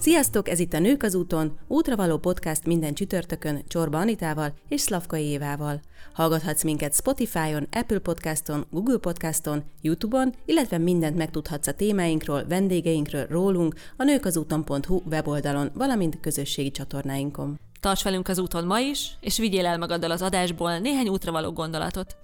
Sziasztok, ez itt a Nők az úton, útravaló podcast minden csütörtökön Csorba Anitával és Slavka Évával. Hallgathatsz minket Spotify-on, Apple Podcaston, Google Podcaston, YouTube-on, illetve mindent megtudhatsz a témáinkról, vendégeinkről, rólunk, a nőkazúton.hu weboldalon, valamint közösségi csatornáinkon. Tarts velünk az úton ma is, és vigyél el magaddal az adásból néhány útravaló gondolatot.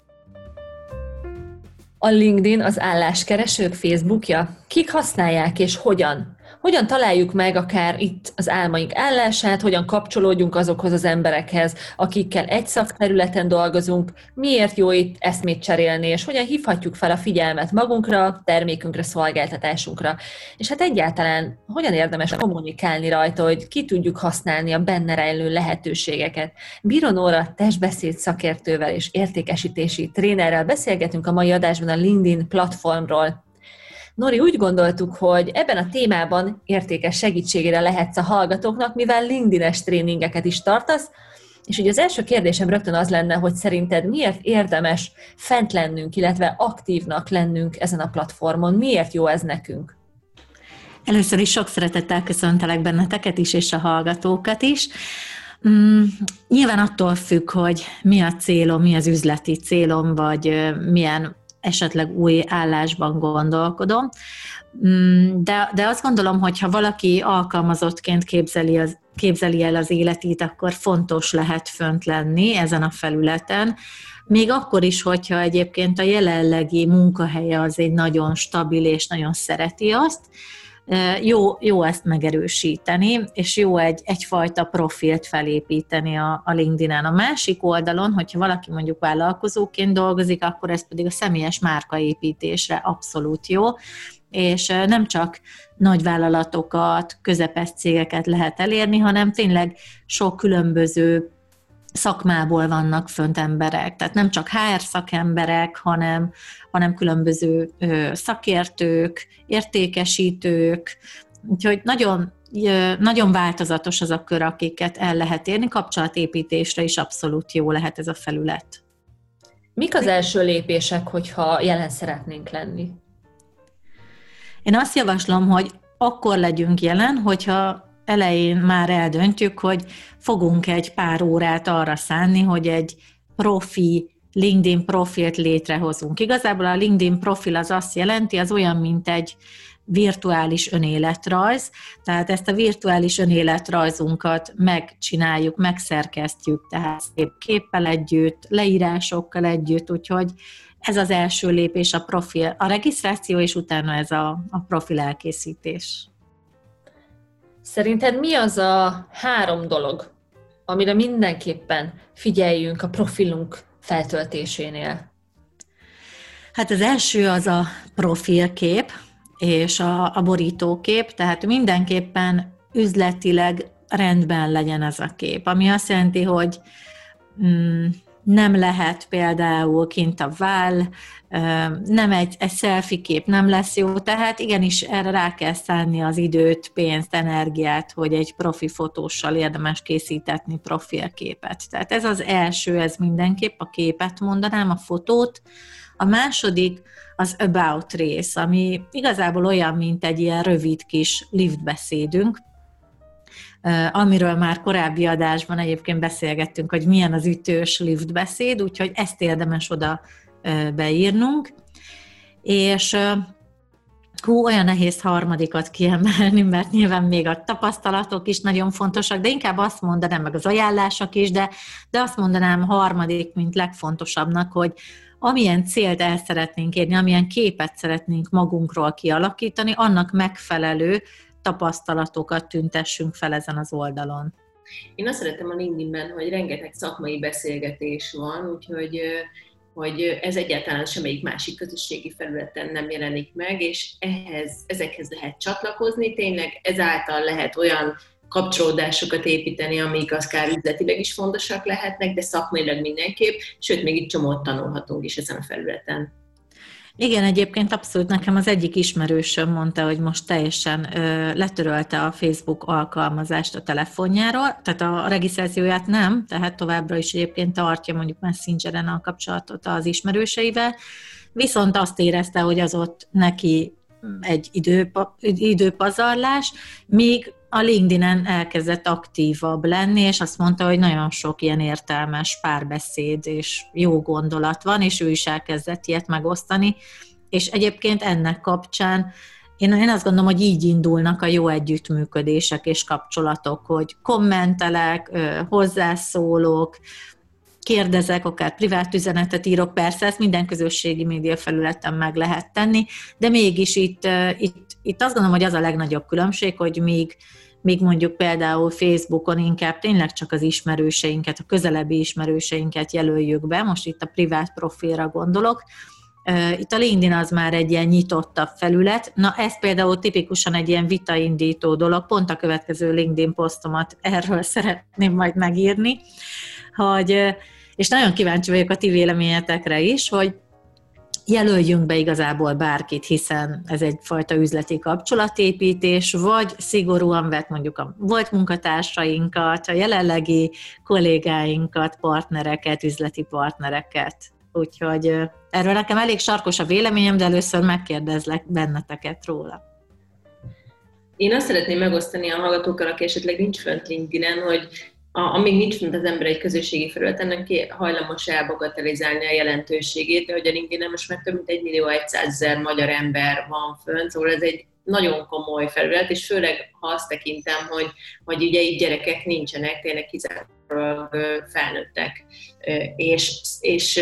A LinkedIn az álláskeresők Facebookja? Kik használják és hogyan? Hogyan találjuk meg akár itt az álmaink állását, hogyan kapcsolódjunk azokhoz az emberekhez, akikkel egy szakterületen dolgozunk, miért jó itt eszmét cserélni, és hogyan hívhatjuk fel a figyelmet magunkra, termékünkre, szolgáltatásunkra. És hát egyáltalán hogyan érdemes kommunikálni rajta, hogy ki tudjuk használni a benne rejlő lehetőségeket. Bíró Nóra testbeszéd szakértővel és értékesítési trénerrel beszélgetünk a mai adásban a LinkedIn platformról. Nori, úgy gondoltuk, hogy ebben a témában értékes segítségére lehetsz a hallgatóknak, mivel LinkedIn-es tréningeket is tartasz, és ugye az első kérdésem rögtön az lenne, hogy szerinted miért érdemes fent lennünk, illetve aktívnak lennünk ezen a platformon, miért jó ez nekünk? Először is sok szeretettel köszöntelek benneteket is, és a hallgatókat is. Nyilván attól függ, hogy mi a célom, mi az üzleti célom, vagy milyen esetleg új állásban gondolkodom, de azt gondolom, hogy ha valaki alkalmazottként képzeli el az életét, akkor fontos lehet fönt lenni ezen a felületen, még akkor is, hogyha egyébként a jelenlegi munkahelye az egy nagyon stabil és nagyon szereti azt, jó ezt megerősíteni, és jó egyfajta profilt felépíteni a LinkedIn-en. A másik oldalon, hogyha valaki mondjuk vállalkozóként dolgozik, akkor ez pedig a személyes márkaépítésre abszolút jó, és nem csak nagy vállalatokat, közepes cégeket lehet elérni, hanem tényleg sok különböző szakmából vannak fönt emberek, tehát nem csak HR szakemberek, hanem különböző szakértők, értékesítők, úgyhogy nagyon, nagyon változatos az a kör, akiket el lehet érni, kapcsolatépítésre is abszolút jó lehet ez a felület. Mik az első lépések, hogyha jelen szeretnénk lenni? Én azt javaslom, hogy akkor legyünk jelen, hogyha elején már eldöntjük, hogy fogunk egy pár órát arra szánni, hogy egy profi LinkedIn profilt létrehozunk. Igazából a LinkedIn profil az azt jelenti, az olyan, mint egy virtuális önéletrajz, tehát ezt a virtuális önéletrajzunkat megcsináljuk, megszerkesztjük, tehát szép képpel együtt, leírásokkal együtt, úgyhogy ez az első lépés a profil, a regisztráció, és utána ez a profil elkészítés. Szerinted mi az a 3 dolog, amire mindenképpen figyeljünk a profilunk feltöltésénél? Hát az első az a profilkép és a borítókép, tehát mindenképpen üzletileg rendben legyen ez a kép, ami azt jelenti, hogy nem lehet például kint a váll, nem egy selfie kép nem lesz jó, tehát igenis erre rá kell szánni az időt, pénzt, energiát, hogy egy profi fotóssal érdemes készítetni profilképet. Tehát ez az első, ez mindenképp a képet mondanám, a fotót. A második az about rész, ami igazából olyan, mint egy ilyen rövid kis liftbeszédünk, amiről már korábbi adásban egyébként beszélgettünk, hogy milyen az ütős liftbeszéd, úgyhogy ezt érdemes oda beírnunk. És olyan nehéz harmadikat kiemelni, mert nyilván még a tapasztalatok is nagyon fontosak, de inkább azt mondanám, meg az ajánlások is, de azt mondanám harmadik, mint legfontosabbnak, hogy amilyen célt el szeretnénk érni, amilyen képet szeretnénk magunkról kialakítani, annak megfelelő tapasztalatokat tüntessünk fel ezen az oldalon. Én azt szeretem a LinkedIn-ben, hogy rengeteg szakmai beszélgetés van, úgyhogy ez egyáltalán semmelyik másik közösségi felületen nem jelenik meg, és ezekhez lehet csatlakozni, tényleg ezáltal lehet olyan kapcsolódásokat építeni, amik akár üzletileg is fontosak lehetnek, de szakmailag mindenképp, sőt, még itt csomót tanulhatunk is ezen a felületen. Igen, egyébként abszolút nekem az egyik ismerősöm mondta, hogy most teljesen letörölte a Facebook alkalmazást a telefonjáról, tehát a regisztrációját nem, tehát továbbra is egyébként tartja mondjuk Messengeren a kapcsolatot az ismerőseivel, viszont azt érezte, hogy az ott neki egy időpazarlás, míg a LinkedIn-en elkezdett aktívabb lenni, és azt mondta, hogy nagyon sok ilyen értelmes párbeszéd és jó gondolat van, és ő is elkezdett ilyet megosztani, és egyébként ennek kapcsán én azt gondolom, hogy így indulnak a jó együttműködések és kapcsolatok, hogy kommentelek, hozzászólok, kérdezek, akár privát üzenetet írok, persze ezt minden közösségi média felületen meg lehet tenni, de mégis itt azt gondolom, hogy az a legnagyobb különbség, hogy még mondjuk például Facebookon inkább tényleg csak az ismerőseinket, a közelebbi ismerőseinket jelöljük be, most itt a privát profilra gondolok. Itt a LinkedIn az már egy ilyen nyitottabb felület. Na ez például tipikusan egy ilyen vitaindító dolog, pont a következő LinkedIn posztomat erről szeretném majd megírni, hogy, és nagyon kíváncsi vagyok a ti véleményetekre is, hogy jelöljünk be igazából bárkit, hiszen ez egyfajta üzleti kapcsolatépítés, vagy szigorúan vett mondjuk a volt munkatársainkat, a jelenlegi kollégáinkat, partnereket, üzleti partnereket. Úgyhogy erről nekem elég sarkos a véleményem, de először megkérdezlek benneteket róla. Én azt szeretném megosztani a hallgatókkal, aki esetleg nincs fönt LinkedIn-en, hogy amíg nincs fönt az ember egy közösségi felületen, neki hajlamos elbagatelizálni a jelentőségét, de hogy a LinkedIn-en most már több mint 1.100.000 magyar ember van fönt, szóval ez egy nagyon komoly felület, és főleg ha azt tekintem, hogy ugye így gyerekek nincsenek, tényleg kizárólag felnőttek. És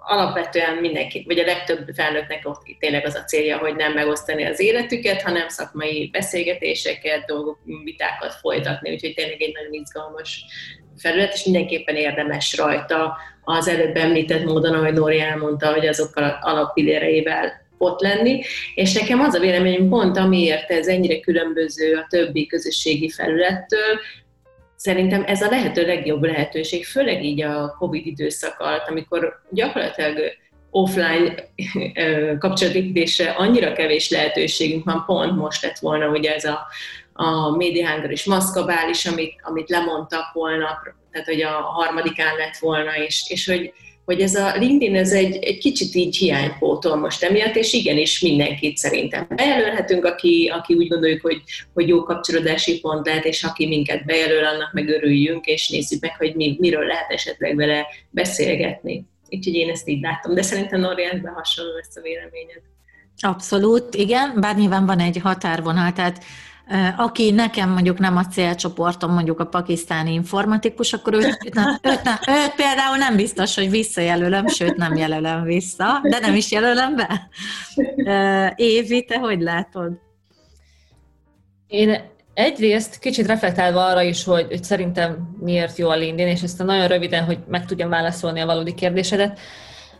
alapvetően mindenki, vagy a legtöbb felnőttnek ott tényleg az a célja, hogy nem megosztani az életüket, hanem szakmai beszélgetéseket, dolgok, vitákat folytatni, úgyhogy tényleg egy nagyon izgalmas felület, és mindenképpen érdemes rajta az előbb említett módon, ahogy Nóri elmondta, hogy azokkal az alappilléreivel ott lenni, és nekem az a véleményem pont, amiért ez ennyire különböző a többi közösségi felülettől, szerintem ez a lehető legjobb lehetőség, főleg így a Covid időszak alatt, amikor gyakorlatilag offline kapcsolatépítésre annyira kevés lehetőségünk van, pont most lett volna ugye ez a médiahángar és maszkabál is, amit lemondtak volna, tehát hogy a 3-án lett volna, és hogy ez a LinkedIn ez egy kicsit így hiánypótol most emiatt, és igenis mindenkit szerintem bejelölhetünk, aki úgy gondoljuk, hogy jó kapcsolódási pont lehet, és aki minket bejelöl, annak meg örüljünk, és nézzük meg, hogy miről lehet esetleg vele beszélgetni. Úgyhogy én ezt így látom, de szerintem Nóriánkban hasonló lesz a véleményed. Abszolút, igen, bár nyilván van egy határvonal, tehát aki nekem mondjuk nem a célcsoportom, mondjuk a pakisztáni informatikus, akkor őt például nem biztos, hogy visszajelölöm, sőt nem jelölöm vissza, de nem is jelölöm be. Évi, te hogy látod? Én egyrészt kicsit reflektálva arra is, hogy szerintem miért jó a LinkedIn, és ezt nagyon röviden, hogy meg tudjam válaszolni a valódi kérdésedet.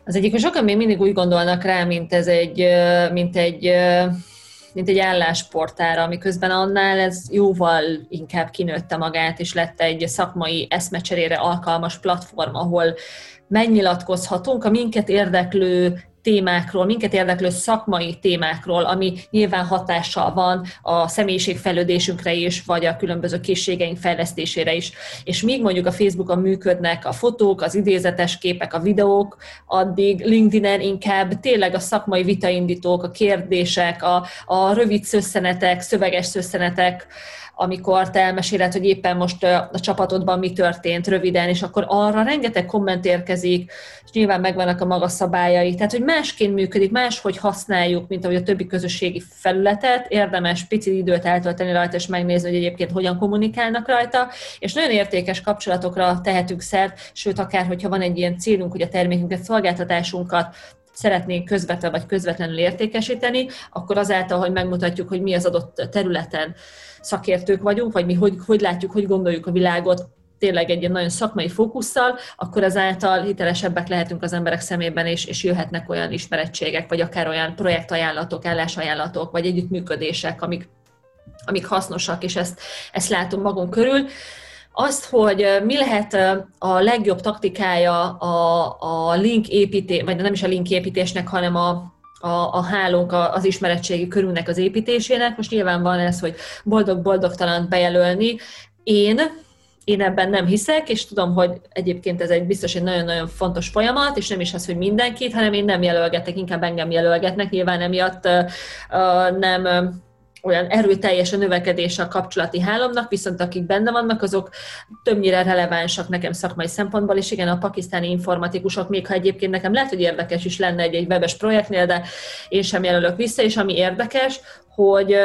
Az egyik, hogy sokan még mindig úgy gondolnak rá, mint egy állásportára, miközben annál ez jóval inkább kinőtte magát, és lett egy szakmai eszmecserére alkalmas platform, ahol megnyilatkozhatunk a minket érdeklő témákról, minket érdeklő szakmai témákról, ami nyilván hatással van a személyiségfejlődésünkre is, vagy a különböző készségeink fejlesztésére is. És míg mondjuk a Facebookon működnek a fotók, az idézetes képek, a videók, addig LinkedIn-en inkább tényleg a szakmai vitaindítók, a kérdések, a rövid szösszenetek, szöveges szösszenetek, amikor te elmeséled, hogy éppen most a csapatodban mi történt röviden, és akkor arra rengeteg komment érkezik, és nyilván megvannak a maga szabályai. Tehát, hogy másként működik, máshogy használjuk, mint ahogy a többi közösségi felületet, érdemes picit időt eltölteni rajta, és megnézni, hogy egyébként hogyan kommunikálnak rajta, és nagyon értékes kapcsolatokra tehetünk szert, sőt, akár, hogyha van egy ilyen célunk, hogy a termékünket, szolgáltatásunkat szeretnénk közvetlenül vagy közvetlenül értékesíteni, akkor azáltal, hogy megmutatjuk, hogy mi az adott területen szakértők vagyunk, vagy mi hogy látjuk, hogy gondoljuk a világot, tényleg egy ilyen nagyon szakmai fókusszal, akkor ezáltal hitelesebbek lehetünk az emberek szemében, és jöhetnek olyan ismerettségek, vagy akár olyan projektajánlatok, állásajánlatok, vagy együttműködések, amik hasznosak, és ezt látom magunk körül. Azt, hogy mi lehet a legjobb taktikája a linképítés, vagy nem is a linképítésnek, hanem a hálónk, az ismeretségi körünknek az építésének. Most nyilván van ez, hogy boldog-boldogtalant bejelölni. Én ebben nem hiszek, és tudom, hogy egyébként ez biztos egy nagyon-nagyon fontos folyamat, és nem is az, hogy mindenkit, hanem én nem jelölgetek, inkább engem jelölgetnek, nyilván emiatt nem olyan erőteljes a növekedése a kapcsolati hálómnak, viszont akik benne vannak, azok többnyire relevánsak nekem szakmai szempontból, és igen, a pakisztáni informatikusok, még ha egyébként nekem lehet, hogy érdekes is lenne egy webes projektnél, de én sem jelölök vissza, és ami érdekes, hogy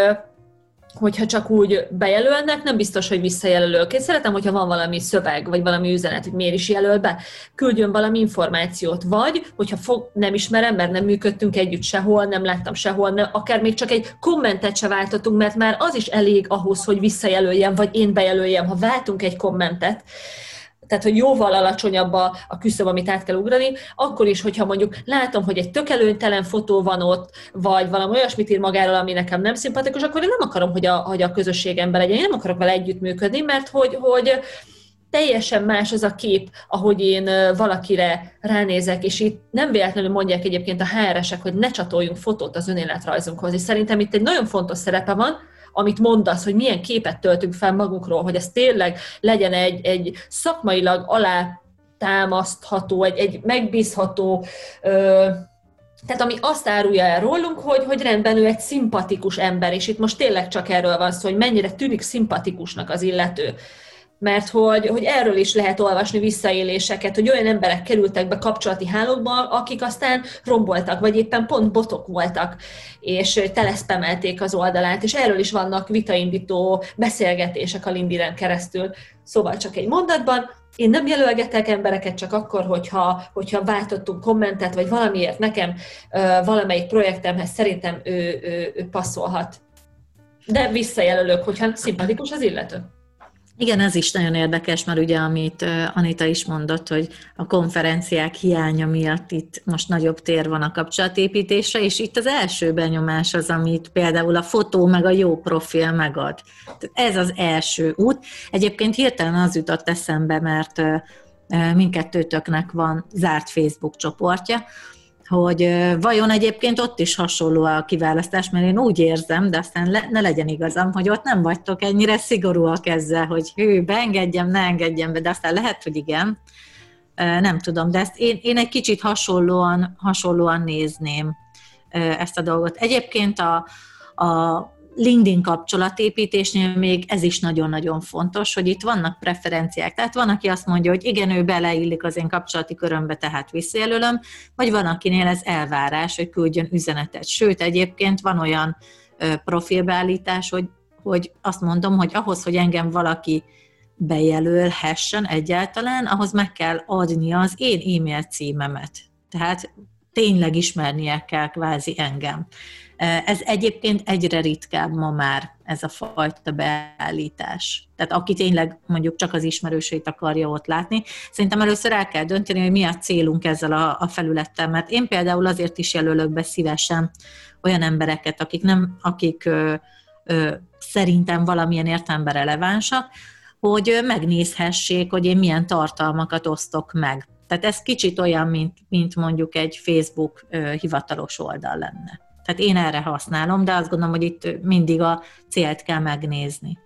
hogyha csak úgy bejelölnek, nem biztos, hogy visszajelölök. Én szeretem, hogyha van valami szöveg, vagy valami üzenet, hogy miért is jelöl be, küldjön valami információt, vagy hogyha nem ismerem, mert nem működtünk együtt sehol, nem láttam sehol, akár még csak egy kommentet se váltottunk, mert már az is elég ahhoz, hogy visszajelöljem, vagy én bejelöljem, ha váltunk egy kommentet, tehát, hogy jóval alacsonyabb a küszöb, amit át kell ugrani, akkor is, hogyha mondjuk látom, hogy egy tök előnytelen fotó van ott, vagy valami olyasmit ír magáról, ami nekem nem szimpatikus, akkor én nem akarom, hogy a közösségemben legyen, én nem akarok vele együttműködni, mert hogy teljesen más az a kép, ahogy én valakire ránézek, és itt nem véletlenül mondják egyébként a HR-esek, hogy ne csatoljunk fotót az önéletrajzunkhoz, és szerintem itt egy nagyon fontos szerepe van, amit mondasz, hogy milyen képet töltünk fel magunkról, hogy ez tényleg legyen egy szakmailag alátámasztható, egy megbízható, tehát ami azt árulja el rólunk, hogy rendben ő egy szimpatikus ember, és itt most tényleg csak erről van szó, hogy mennyire tűnik szimpatikusnak az illető. Mert hogy erről is lehet olvasni visszaéléseket, hogy olyan emberek kerültek be kapcsolati hálókba, akik aztán romboltak, vagy éppen pont botok voltak, és teleszpemelték az oldalát, és erről is vannak vitaindító beszélgetések a LinkedIn-en keresztül. Szóval csak egy mondatban, én nem jelölgetek embereket csak akkor, hogyha váltottunk kommentet, vagy valamiért nekem valamelyik projektemhez szerintem ő passzolhat. De visszajelölök, hogyha szimpatikus az illető. Igen, ez is nagyon érdekes, mert ugye, amit Anita is mondott, hogy a konferenciák hiánya miatt itt most nagyobb tér van a kapcsolatépítésre, és itt az első benyomás az, amit például a fotó meg a jó profil megad. Ez az első út. Egyébként hirtelen az jutott eszembe, mert mindkettőtöknek van zárt Facebook csoportja, hogy vajon egyébként ott is hasonló a kiválasztás, mert én úgy érzem, de aztán ne legyen igazam, hogy ott nem vagytok ennyire szigorúak ezzel, hogy beengedjem, ne engedjem be, de aztán lehet, hogy igen, nem tudom, de ezt én egy kicsit hasonlóan nézném ezt a dolgot. Egyébként a LinkedIn kapcsolatépítésnél még ez is nagyon-nagyon fontos, hogy itt vannak preferenciák. Tehát van, aki azt mondja, hogy igen, ő beleillik az én kapcsolati körömbe, tehát visszajelölöm, vagy van, akinél ez elvárás, hogy küldjön üzenetet. Sőt, egyébként van olyan profilbeállítás, hogy azt mondom, hogy ahhoz, hogy engem valaki bejelölhessen egyáltalán, ahhoz meg kell adni az én e-mail címemet. Tehát tényleg ismernie kell kvázi engem. Ez egyébként egyre ritkább ma már, ez a fajta beállítás. Tehát aki tényleg mondjuk csak az ismerőseit akarja ott látni, szerintem először el kell dönteni, hogy mi a célunk ezzel a felülettel, mert én például azért is jelölök be szívesen olyan embereket, akik szerintem valamilyen értelemben relevánsak, hogy megnézhessék, hogy én milyen tartalmakat osztok meg. Tehát ez kicsit olyan, mint mondjuk egy Facebook hivatalos oldal lenne. Tehát én erre használom, de azt gondolom, hogy itt mindig a célt kell megnézni.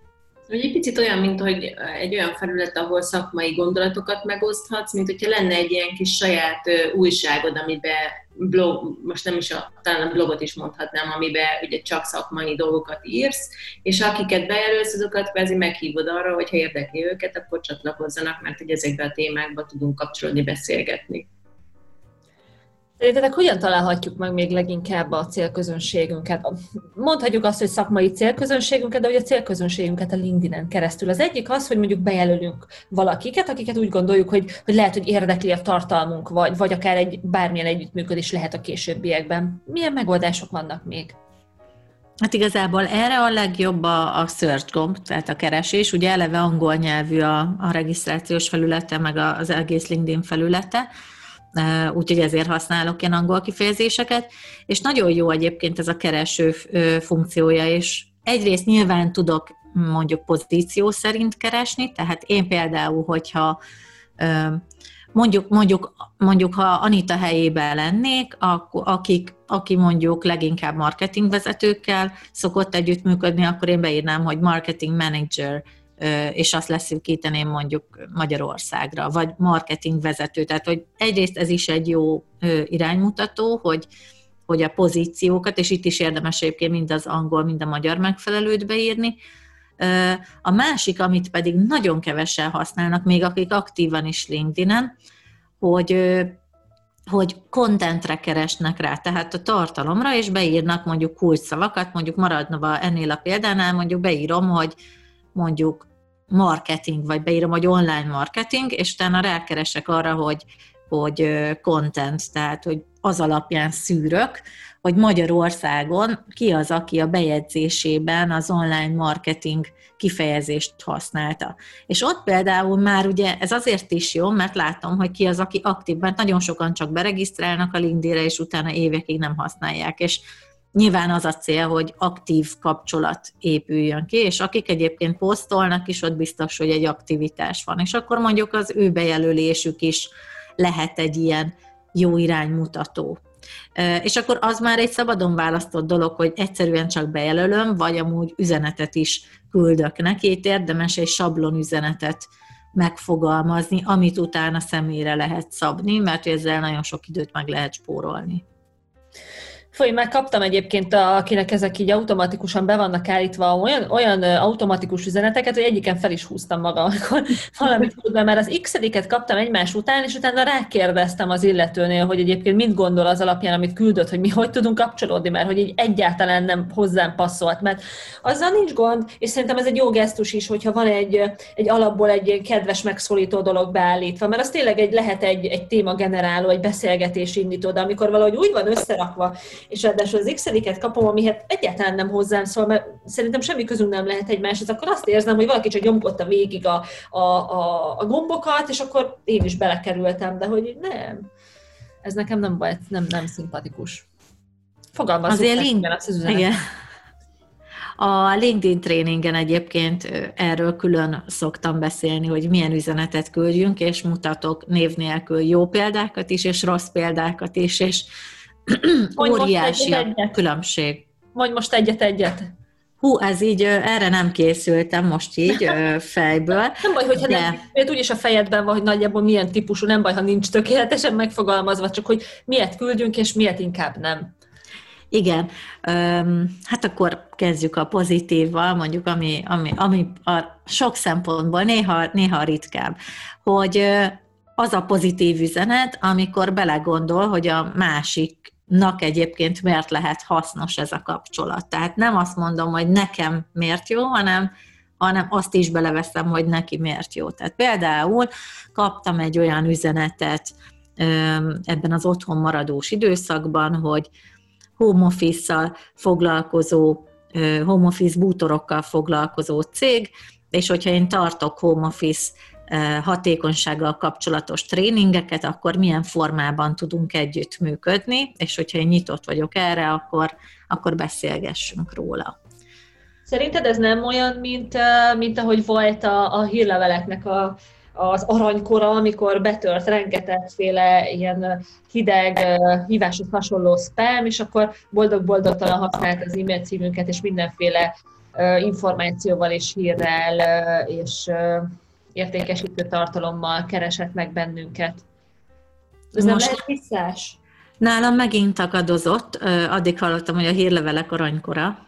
Egy picit olyan, mint hogy egy olyan felület, ahol szakmai gondolatokat megoszthatsz, mint hogyha lenne egy ilyen kis saját újságod, amiben blog, most nem is talán a blogot is mondhatnám, amiben ugye csak szakmai dolgokat írsz, és akiket bejelölsz, azokat persze meghívod arra, hogyha érdekli őket, akkor csatlakozzanak, mert hogy ezekben a témákban tudunk kapcsolódni, beszélgetni. Szerintetek hogyan találhatjuk meg még leginkább a célközönségünket? Mondhatjuk azt, hogy szakmai célközönségünket, de ugye a célközönségünket a LinkedIn-en keresztül. Az egyik az, hogy mondjuk bejelölünk valakiket, akiket úgy gondoljuk, hogy lehet, hogy érdekli a tartalmunk, vagy akár bármilyen együttműködés lehet a későbbiekben. Milyen megoldások vannak még? Hát igazából erre a legjobb a search gomb, tehát a keresés. Ugye eleve angol nyelvű a regisztrációs felülete, meg az egész LinkedIn felülete. Úgyhogy ezért használok ilyen angol kifejezéseket, és nagyon jó egyébként ez a kereső funkciója, és egyrészt nyilván tudok mondjuk pozíció szerint keresni, tehát én például, hogyha mondjuk ha Anita helyében lennék, aki mondjuk leginkább marketingvezetőkkel szokott együttműködni, akkor én beírnám, hogy marketing manager, és azt leszűkíteném mondjuk Magyarországra, vagy marketingvezető. Tehát, hogy egyrészt ez is egy jó iránymutató, hogy, hogy a pozíciókat, és itt is érdemes egyébként mind az angol, mind a magyar megfelelőt beírni. A másik, amit pedig nagyon kevesen használnak, még akik aktívan is LinkedIn-en, hogy kontentre keresnek rá, tehát a tartalomra, és beírnak mondjuk kulcsszavakat, mondjuk maradva ennél a példánál, mondjuk beírom, hogy mondjuk marketing, vagy beírom, hogy online marketing, és utána rákeresek arra, hogy content, tehát hogy az alapján szűrök, hogy Magyarországon ki az, aki a bejegyzésében az online marketing kifejezést használta. És ott például már ugye ez azért is jó, mert látom, hogy ki az, aki aktív, mert nagyon sokan csak beregisztrálnak a LinkedIn-re, és utána évekig nem használják, és nyilván az a cél, hogy aktív kapcsolat épüljön ki, és akik egyébként posztolnak is, ott biztos, hogy egy aktivitás van. És akkor mondjuk az ő bejelölésük is lehet egy ilyen jó iránymutató. És akkor az már egy szabadon választott dolog, hogy egyszerűen csak bejelölöm, vagy amúgy üzenetet is küldök neki. Itt érdemes egy sablon üzenetet megfogalmazni, amit utána személyre lehet szabni, mert ezzel nagyon sok időt meg lehet spórolni. Én már kaptam egyébként, akinek ezek így automatikusan be vannak állítva olyan automatikus üzeneteket, hogy egyiken fel is húztam magam, amikor valamit tudva, mert az x-ediket kaptam egymás után, és utána rákérdeztem az illetőnél, hogy egyébként mit gondol az alapján, amit küldött, hogy mi hogy tudunk kapcsolódni, mert hogy így egyáltalán nem hozzám passzolt, mert azzal nincs gond, és szerintem ez egy jó gesztus is, hogyha van egy alapból egy kedves megszólító dolog beállítva, mert az tényleg lehet egy témageneráló, egy beszélgetés indító, de amikor valahogy úgy van összerakva, és ráadásul az x-ediket kapom, ami hát egyáltalán nem hozzám szól, mert szerintem semmi közünk nem lehet egymáshoz, akkor azt érzem, hogy valaki csak nyomkodta végig a gombokat, és akkor én is belekerültem, de hogy nem. Ez nekem nem szimpatikus. Fogalmazzuk meg azt az üzenetet. Igen. A LinkedIn tréningen egyébként erről külön szoktam beszélni, hogy milyen üzenetet küldjünk, és mutatok név nélkül jó példákat is, és rossz példákat is, és óriási a különbség. Mondj most egyet. Hú, ez így, erre nem készültem most így fejből. Nem baj, hogyha nem, mert úgyis a fejedben van, hogy nagyjából milyen típusú, nem baj, ha nincs tökéletesen megfogalmazva, csak hogy miért küldjünk, és miért inkább nem. Igen, hát akkor kezdjük a pozitívval, mondjuk, ami a sok szempontból néha ritkább, hogy az a pozitív üzenet, amikor belegondol, hogy a másiknak egyébként miért lehet hasznos ez a kapcsolat. Tehát nem azt mondom, hogy nekem miért jó, hanem azt is beleveszem, hogy neki miért jó. Tehát például kaptam egy olyan üzenetet ebben az otthon maradós időszakban, hogy home office-szal foglalkozó, home office bútorokkal foglalkozó cég, és hogyha én tartok home office hatékonysággal kapcsolatos tréningeket, akkor milyen formában tudunk együtt működni, és hogyha én nyitott vagyok erre, akkor beszélgessünk róla. Szerinted ez nem olyan, mint ahogy volt a hírleveleknek az aranykora, amikor betört rengetegféle ilyen hideg, híváshoz hasonló spam, és akkor boldog-boldogtalan használt az e-mail címünket, és mindenféle információval és hírrel, és értékesítő tartalommal keresett meg bennünket. Ez nem lehet visszás? Nálam megint akadozott, addig hallottam, hogy a hírlevelek aranykora.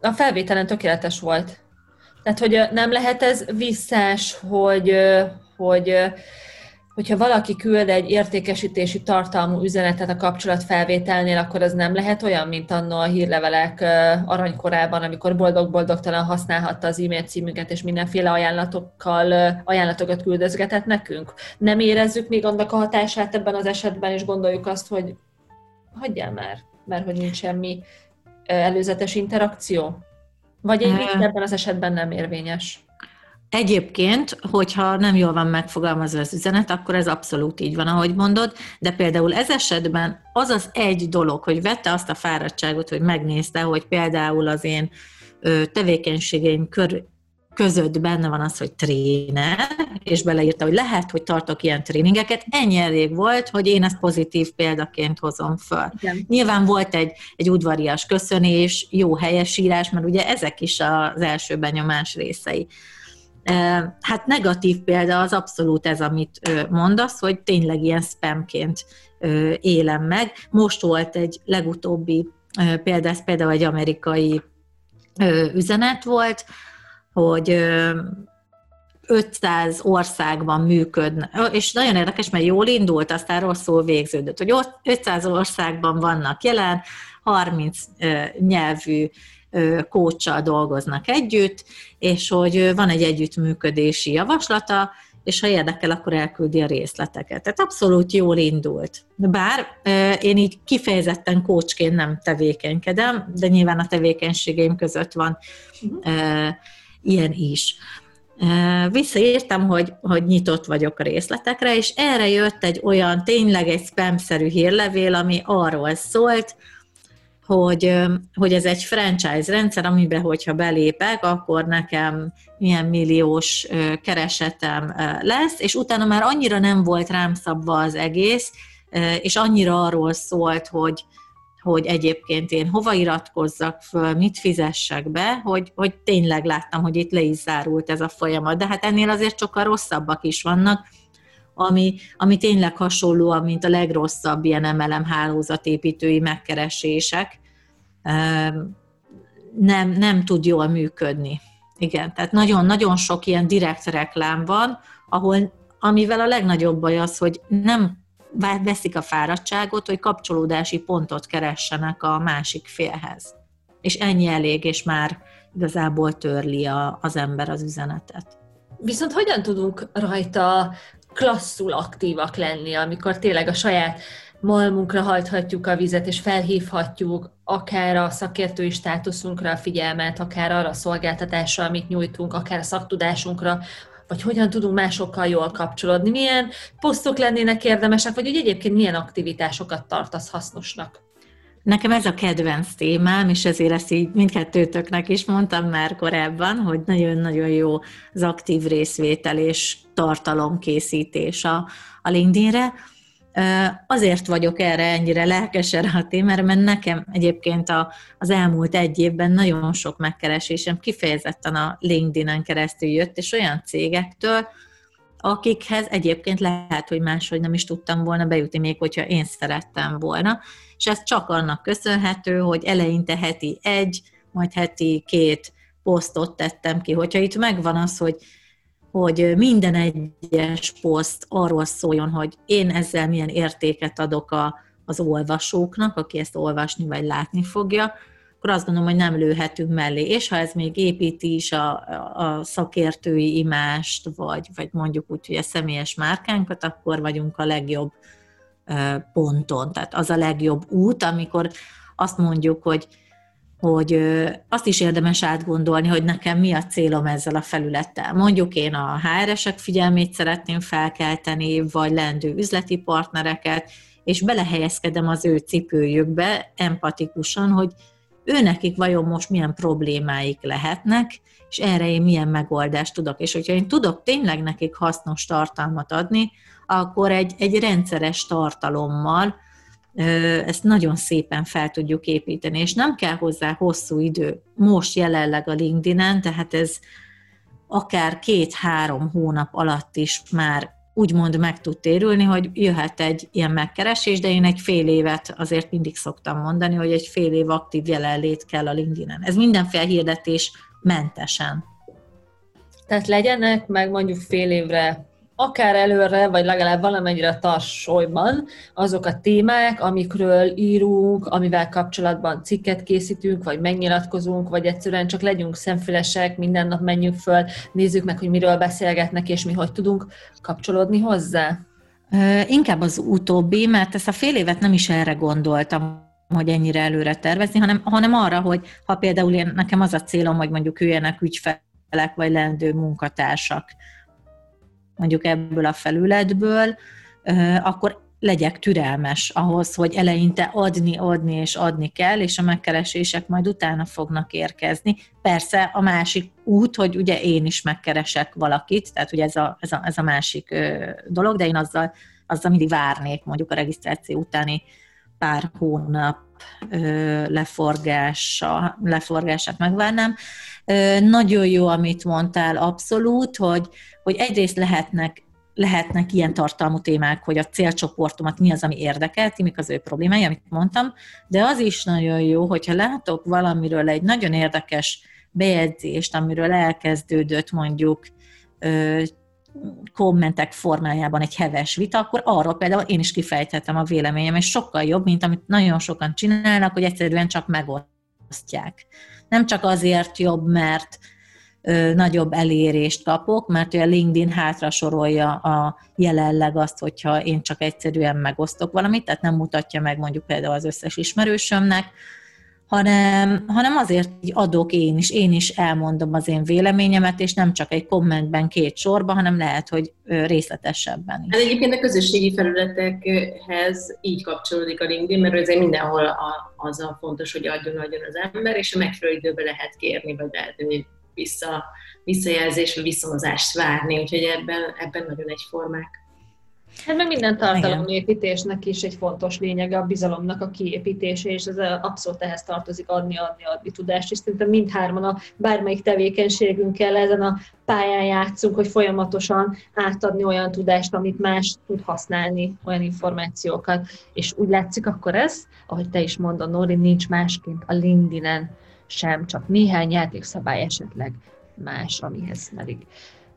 A felvételen tökéletes volt. Tehát, hogy nem lehet ez visszás, hogyha valaki küld egy értékesítési tartalmú üzenetet a kapcsolatfelvételnél, akkor az nem lehet olyan, mint annó a hírlevelek aranykorában, amikor boldog-boldogtalan használhatta az e-mail címünket, és mindenféle ajánlatokat küldözgetett nekünk. Nem érezzük még annak a hatását ebben az esetben, és gondoljuk azt, hogy hagyjál már, mert hogy nincs semmi előzetes interakció. Vagy én ebben az esetben nem érvényes. Egyébként, hogyha nem jól van megfogalmazva az üzenet, akkor ez abszolút így van, ahogy mondod, de például ez esetben az az egy dolog, hogy vette azt a fáradtságot, hogy megnézte, hogy például az én tevékenységeim között benne van az, hogy tréner, és beleírta, hogy lehet, hogy tartok ilyen tréningeket, ennyi elég volt, hogy én ezt pozitív példaként hozom föl. Igen. Nyilván volt egy udvarias köszönés, jó helyesírás, mert ugye ezek is az első benyomás részei. Hát negatív példa az abszolút ez, amit mondasz, hogy tényleg ilyen spamként élem meg. Most volt egy legutóbbi példa, ez például egy amerikai üzenet volt, hogy 500 országban működnek, és nagyon érdekes, mert jól indult, aztán rosszul végződött, hogy 500 országban vannak jelen, 30 nyelvű coachsal dolgoznak együtt, és hogy van egy együttműködési javaslata, és ha érdekel, akkor elküldi a részleteket. Tehát abszolút jól indult. Bár én így kifejezetten coachként nem tevékenykedem, de nyilván a tevékenységeim között van ilyen is. Visszaírtam, hogy nyitott vagyok a részletekre, és erre jött egy olyan, tényleg egy spam-szerű hírlevél, ami arról szólt, hogy ez egy franchise rendszer, amiben, hogyha belépek, akkor nekem milyen milliós keresetem lesz, és utána már annyira nem volt rám szabva az egész, és annyira arról szólt, hogy egyébként én hova iratkozzak föl, mit fizessek be, hogy tényleg láttam, hogy itt le is zárult ez a folyamat. De hát ennél azért sokkal rosszabbak is vannak, ami tényleg hasonlóan, mint a legrosszabb ilyen MLM hálózatépítői megkeresések, nem tud jól működni. Igen, tehát nagyon-nagyon sok ilyen direkt reklám van, amivel a legnagyobb baj az, hogy nem veszik a fáradtságot, hogy kapcsolódási pontot keressenek a másik félhez. És ennyi elég, és már igazából törli az ember az üzenetet. Viszont hogyan tudunk rajta klasszul aktívak lenni, amikor tényleg a saját malmunkra hajthatjuk a vizet, és felhívhatjuk akár a szakértői státuszunkra a figyelmet, akár arra a szolgáltatásra, amit nyújtunk, akár a szaktudásunkra, vagy hogyan tudunk másokkal jól kapcsolódni, milyen posztok lennének érdemesek, vagy egyébként milyen aktivitásokat tartasz hasznosnak? Nekem ez a kedvenc témám, és ezért ezt így mindkettőtöknek is mondtam már korábban, hogy nagyon-nagyon jó az aktív részvétel és tartalomkészítés a LinkedIn-re. Azért vagyok erre ennyire lelkes erre a témára, mert nekem egyébként az elmúlt egy évben nagyon sok megkeresésem kifejezetten a LinkedIn-en keresztül jött, és olyan cégektől, akikhez egyébként lehet, hogy máshogy nem is tudtam volna bejutni, még hogyha én szerettem volna. És ez csak annak köszönhető, hogy eleinte heti 1, majd heti 2 posztot tettem ki. Hogyha itt megvan az, hogy minden egyes poszt arról szóljon, hogy én ezzel milyen értéket adok az olvasóknak, aki ezt olvasni vagy látni fogja, akkor azt gondolom, hogy nem lőhetünk mellé. És ha ez még építi is a szakértői imást, vagy mondjuk úgy, hogy a személyes márkánkat, akkor vagyunk a legjobb ponton. Tehát az a legjobb út, amikor azt mondjuk, hogy azt is érdemes átgondolni, hogy nekem mi a célom ezzel a felülettel. Mondjuk én a HR-esek figyelmét szeretném felkelteni, vagy leendő üzleti partnereket, és belehelyezkedem az ő cipőjükbe empatikusan, hogy őnekik vajon most milyen problémáik lehetnek, és erre én milyen megoldást tudok. És hogyha én tudok tényleg nekik hasznos tartalmat adni, akkor egy rendszeres tartalommal ezt nagyon szépen fel tudjuk építeni, és nem kell hozzá hosszú idő. Most jelenleg a LinkedIn-en, tehát ez akár 2-3 hónap alatt is már úgymond meg tud térülni, hogy jöhet egy ilyen megkeresés, de én egy fél évet azért mindig szoktam mondani, hogy egy fél év aktív jelenlét kell a LinkedIn-en. Ez minden felhirdetés mentesen. Tehát legyenek meg mondjuk fél évre akár előre, vagy legalább valamennyire a tarsolyban azok a témák, amikről írunk, amivel kapcsolatban cikket készítünk, vagy megnyilatkozunk, vagy egyszerűen csak legyünk szemfülesek, minden nap menjünk föl, nézzük meg, hogy miről beszélgetnek, és mi hogy tudunk kapcsolódni hozzá. Inkább az utóbbi, mert ezt a fél évet nem is erre gondoltam, hogy ennyire előre tervezni, hanem arra, hogy ha például nekem az a célom, hogy mondjuk üljenek ügyfelek, vagy leendő munkatársak, mondjuk ebből a felületből, akkor legyek türelmes ahhoz, hogy eleinte adni és adni kell, és a megkeresések majd utána fognak érkezni. Persze a másik út, hogy ugye én is megkeresek valakit, tehát ugye ez a másik dolog, de én azzal mindig várnék mondjuk a regisztráció utáni pár hónap leforgását megvárnám. Nagyon jó, amit mondtál, abszolút, hogy egyrészt lehetnek lehetnek ilyen tartalmú témák, hogy a célcsoportomat mi az, ami érdekelt, mik az ő problémái, amit mondtam, de az is nagyon jó, hogyha látok valamiről egy nagyon érdekes bejegyzést, amiről elkezdődött mondjuk kommentek formájában egy heves vita, akkor arról például én is kifejthetem a véleményem, és sokkal jobb, mint amit nagyon sokan csinálnak, hogy egyszerűen csak megosztják. Nem csak azért jobb, mert nagyobb elérést kapok, mert a LinkedIn hátra sorolja a jelenleg azt, hogyha én csak egyszerűen megosztok valamit, tehát nem mutatja meg mondjuk például az összes ismerősömnek, hanem azért adok én is elmondom az én véleményemet, és nem csak egy kommentben két sorban, hanem lehet, hogy részletesebben is. Hát egyébként a közösségi felületekhez így kapcsolódik a LinkedIn, mert azért mindenhol az a fontos, hogy adjon az ember, és a megfelelő időben lehet kérni, vagy lehet visszajelzés, vagy visszahozást várni, úgyhogy ebben nagyon egyformák. Hát meg minden tartalomépítésnek is egy fontos lényege, a bizalomnak a kiépítése, és ez abszolút ehhez tartozik adni tudást, és szerintem mindhárman a bármelyik tevékenységünkkel ezen a pályán játszunk, hogy folyamatosan átadni olyan tudást, amit más tud használni, olyan információkat, és úgy látszik akkor ez, ahogy te is mondod, Nóri, nincs másként a LinkedIn-en sem, csak néhány játékszabály esetleg más, amihez pedig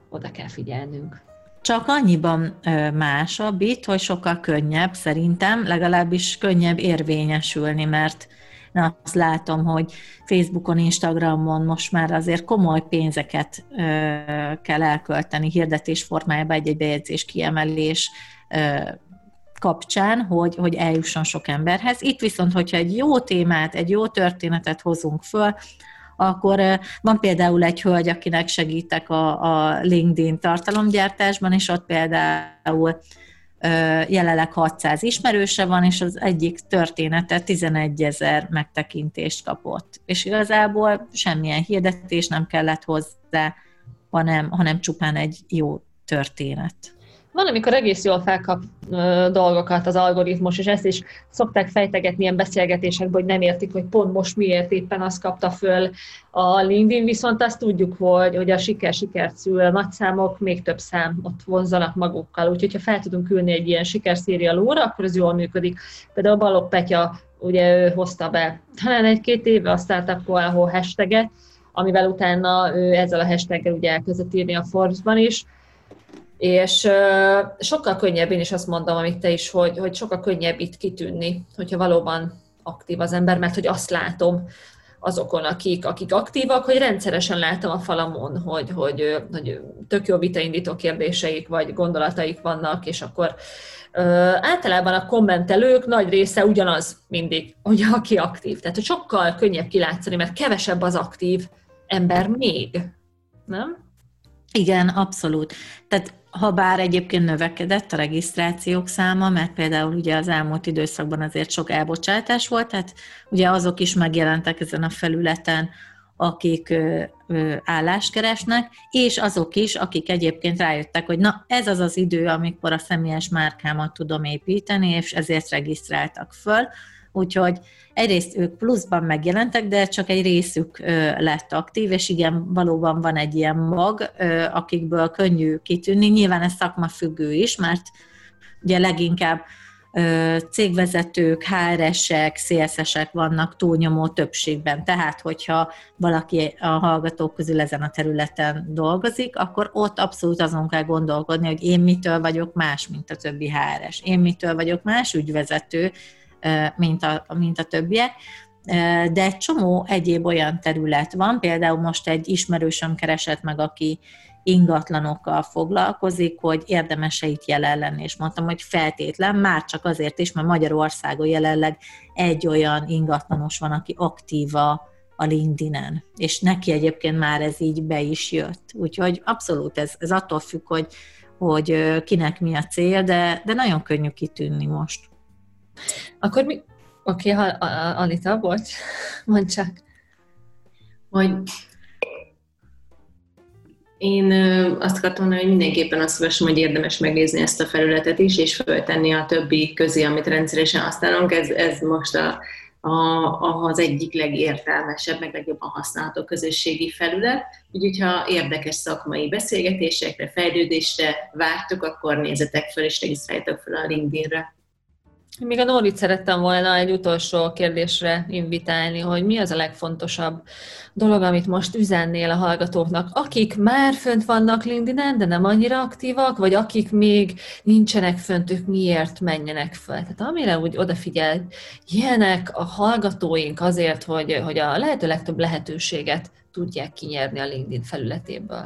oda kell figyelnünk. Csak annyiban másabb itt, hogy sokkal könnyebb szerintem, legalábbis könnyebb érvényesülni, mert azt látom, hogy Facebookon, Instagramon most már azért komoly pénzeket kell elkölteni hirdetés formájában egy-egy bejegyzés kiemelés kapcsán, hogy eljusson sok emberhez. Itt viszont, hogyha egy jó témát, egy jó történetet hozunk föl, akkor van például egy hölgy, akinek segítek a LinkedIn tartalomgyártásban, és ott például jelenleg 600 ismerőse van, és az egyik története 11 000 megtekintést kapott. És igazából semmilyen hirdetés nem kellett hozzá, hanem csupán egy jó történet. Van, amikor egész jól felkap dolgokat az algoritmus, és ezt is szokták fejtegetni ilyen beszélgetésekben, hogy nem értik, hogy pont most miért éppen azt kapta föl a LinkedIn, viszont azt tudjuk, hogy a siker-sikert szül, a nagy számok, még több szám ott vonzanak magukkal. Úgyhogy, ha fel tudunk ülni egy ilyen sikerszérialóra, akkor ez jól működik. Például Balog Petya, ugye ő hozta be talán 1-2 éve a Startup Koalho hashtaget, amivel utána ő ezzel a hashtaggel ugye elkezdett írni a Forbes-ban is, és sokkal könnyebb, én is azt mondom, amit te is, hogy sokkal könnyebb itt kitűnni, hogyha valóban aktív az ember, mert hogy azt látom azokon, akik aktívak, hogy rendszeresen látom a falamon, hogy tök jó vitaindító kérdéseik vagy gondolataik vannak, és akkor általában a kommentelők nagy része ugyanaz mindig, hogy aki aktív. Tehát, hogy sokkal könnyebb kilátszani, mert kevesebb az aktív ember még, nem? Igen, abszolút. Tehát ha bár egyébként növekedett a regisztrációk száma, mert például ugye az elmúlt időszakban azért sok elbocsátás volt, tehát ugye azok is megjelentek ezen a felületen, akik állást keresnek, és azok is, akik egyébként rájöttek, hogy na ez az az idő, amikor a személyes márkámat tudom építeni, és ezért regisztráltak föl. Úgyhogy egyrészt ők pluszban megjelentek, de csak egy részük lett aktív, és igen, valóban van egy ilyen mag, akikből könnyű kitűnni. Nyilván ez szakmafüggő is, mert ugye leginkább cégvezetők, HR-esek, CSS-ek vannak túlnyomó többségben. Tehát, hogyha valaki a hallgatók közül ezen a területen dolgozik, akkor ott abszolút azon kell gondolkodni, hogy én mitől vagyok más, mint a többi HR-es. Én mitől vagyok más ügyvezető, mint a többiek, de egy csomó egyéb olyan terület van, például most egy ismerősöm keresett meg, aki ingatlanokkal foglalkozik, hogy érdemes-e itt jelen lenni, és mondtam, hogy feltétlen, már csak azért is, mert Magyarországon jelenleg egy olyan ingatlanos van, aki aktíva a LinkedIn-en, és neki egyébként már ez így be is jött. Úgyhogy abszolút ez attól függ, hogy kinek mi a cél, de nagyon könnyű kitűnni most. Akkor mi... Oké, Anita, bocs, mondd csak. Én azt akartam, hogy mindenképpen azt javaslom, hogy érdemes megnézni ezt a felületet is, és föltenni a többi közé, amit rendszeresen használunk. Ez most a az egyik legértelmesebb, meg legjobban használható közösségi felület. Úgyhogy, ha érdekes szakmai beszélgetésekre, fejlődésre vágytok, akkor nézzetek fel és regisztráljatok fel a LinkedIn-re. Még a Nórit szerettem volna egy utolsó kérdésre invitálni, hogy mi az a legfontosabb dolog, amit most üzennél a hallgatóknak, akik már fönt vannak LinkedIn-en, de nem annyira aktívak, vagy akik még nincsenek fönt, ők miért menjenek föl. Tehát amire úgy odafigyeljenek a hallgatóink azért, hogy a lehető legtöbb lehetőséget tudják kinyerni a LinkedIn felületéből.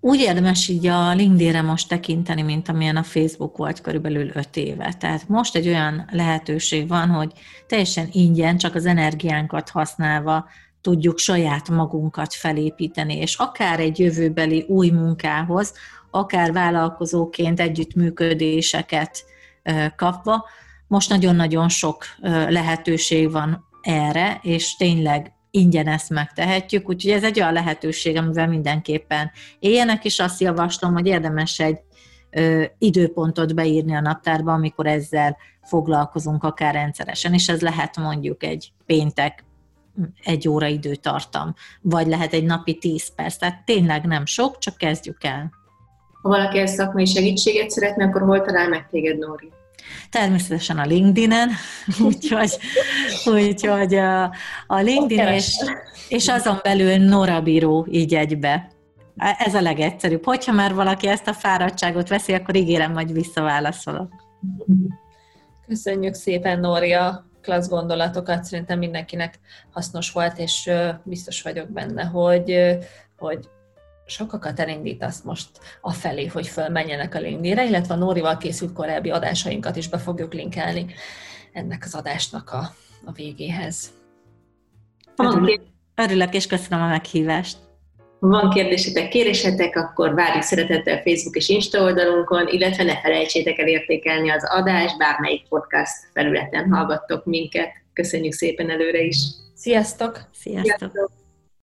Úgy érdemes így a LinkedIn-re most tekinteni, mint amilyen a Facebook volt körülbelül 5 éve. Tehát most egy olyan lehetőség van, hogy teljesen ingyen, csak az energiánkat használva tudjuk saját magunkat felépíteni, és akár egy jövőbeli új munkához, akár vállalkozóként együttműködéseket kapva, most nagyon-nagyon sok lehetőség van erre, és tényleg ingyen ezt megtehetjük, úgyhogy ez egy olyan lehetőség, amivel mindenképpen éljenek, és azt javaslom, hogy érdemes egy időpontot beírni a naptárba, amikor ezzel foglalkozunk akár rendszeresen, és ez lehet mondjuk egy péntek 1 óra időtartam, vagy lehet egy napi 10 perc, tehát tényleg nem sok, csak kezdjük el. Ha valaki ezt szakmai segítséget szeretne, akkor hol talál meg téged, Nóri? Természetesen a LinkedIn-en, úgyhogy a LinkedIn és azon belül Nóra Bíró így egybe. Ez a legegyszerűbb. Hogyha már valaki ezt a fáradtságot veszi, akkor ígérem, majd visszaválaszolok. Köszönjük szépen, Nóri, a klassz gondolatokat. Szerintem mindenkinek hasznos volt, és biztos vagyok benne, hogy sokakat elindítasz most afelé, hogy fölmenjenek a LinkedIn-re, illetve a Nórival készült korábbi adásainkat is be fogjuk linkelni ennek az adásnak a végéhez. Örülök, és köszönöm a meghívást! Ha van kérdésetek, kérésetek, akkor várjuk szeretettel Facebook és Insta oldalunkon, illetve ne felejtsétek el értékelni az adást, bármelyik podcast felületen hallgattok minket. Köszönjük szépen előre is! Sziasztok! Sziasztok!